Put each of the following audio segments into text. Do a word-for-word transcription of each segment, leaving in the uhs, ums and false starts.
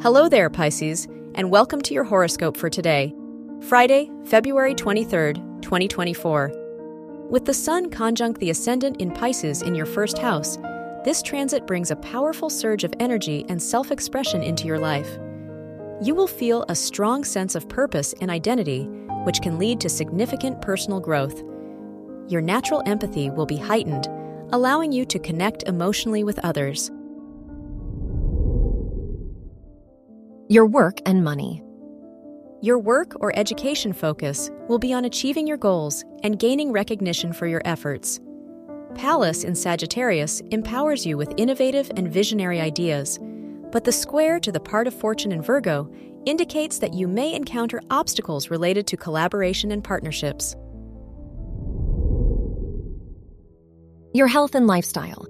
Hello there, Pisces, and welcome to your horoscope for today, Friday, February twenty-third, twenty twenty-four. With the Sun conjunct the Ascendant in Pisces in your first house, this transit brings a powerful surge of energy and self-expression into your life. You will feel a strong sense of purpose and identity, which can lead to significant personal growth. Your natural empathy will be heightened, allowing you to connect emotionally with others. Your work and money. Your work or education focus will be on achieving your goals and gaining recognition for your efforts. Pallas in Sagittarius empowers you with innovative and visionary ideas, but the square to the part of Fortune in Virgo indicates that you may encounter obstacles related to collaboration and partnerships. Your health and lifestyle.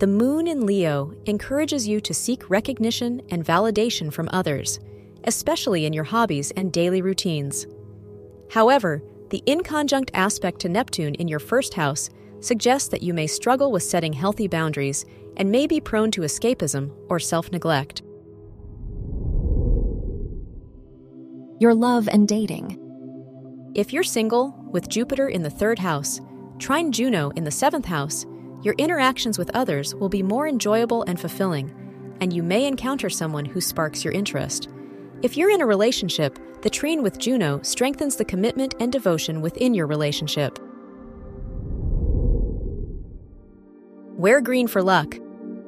The Moon in Leo encourages you to seek recognition and validation from others, especially in your hobbies and daily routines. However, the inconjunct aspect to Neptune in your first house suggests that you may struggle with setting healthy boundaries and may be prone to escapism or self-neglect. Your love and dating. If you're single, with Jupiter in the third house, trine Juno in the seventh house, your interactions with others will be more enjoyable and fulfilling, and you may encounter someone who sparks your interest. If you're in a relationship, the trine with Juno strengthens the commitment and devotion within your relationship. Wear green for luck.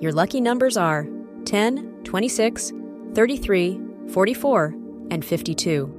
Your lucky numbers are ten, twenty-six, thirty-three, forty-four, and fifty-two.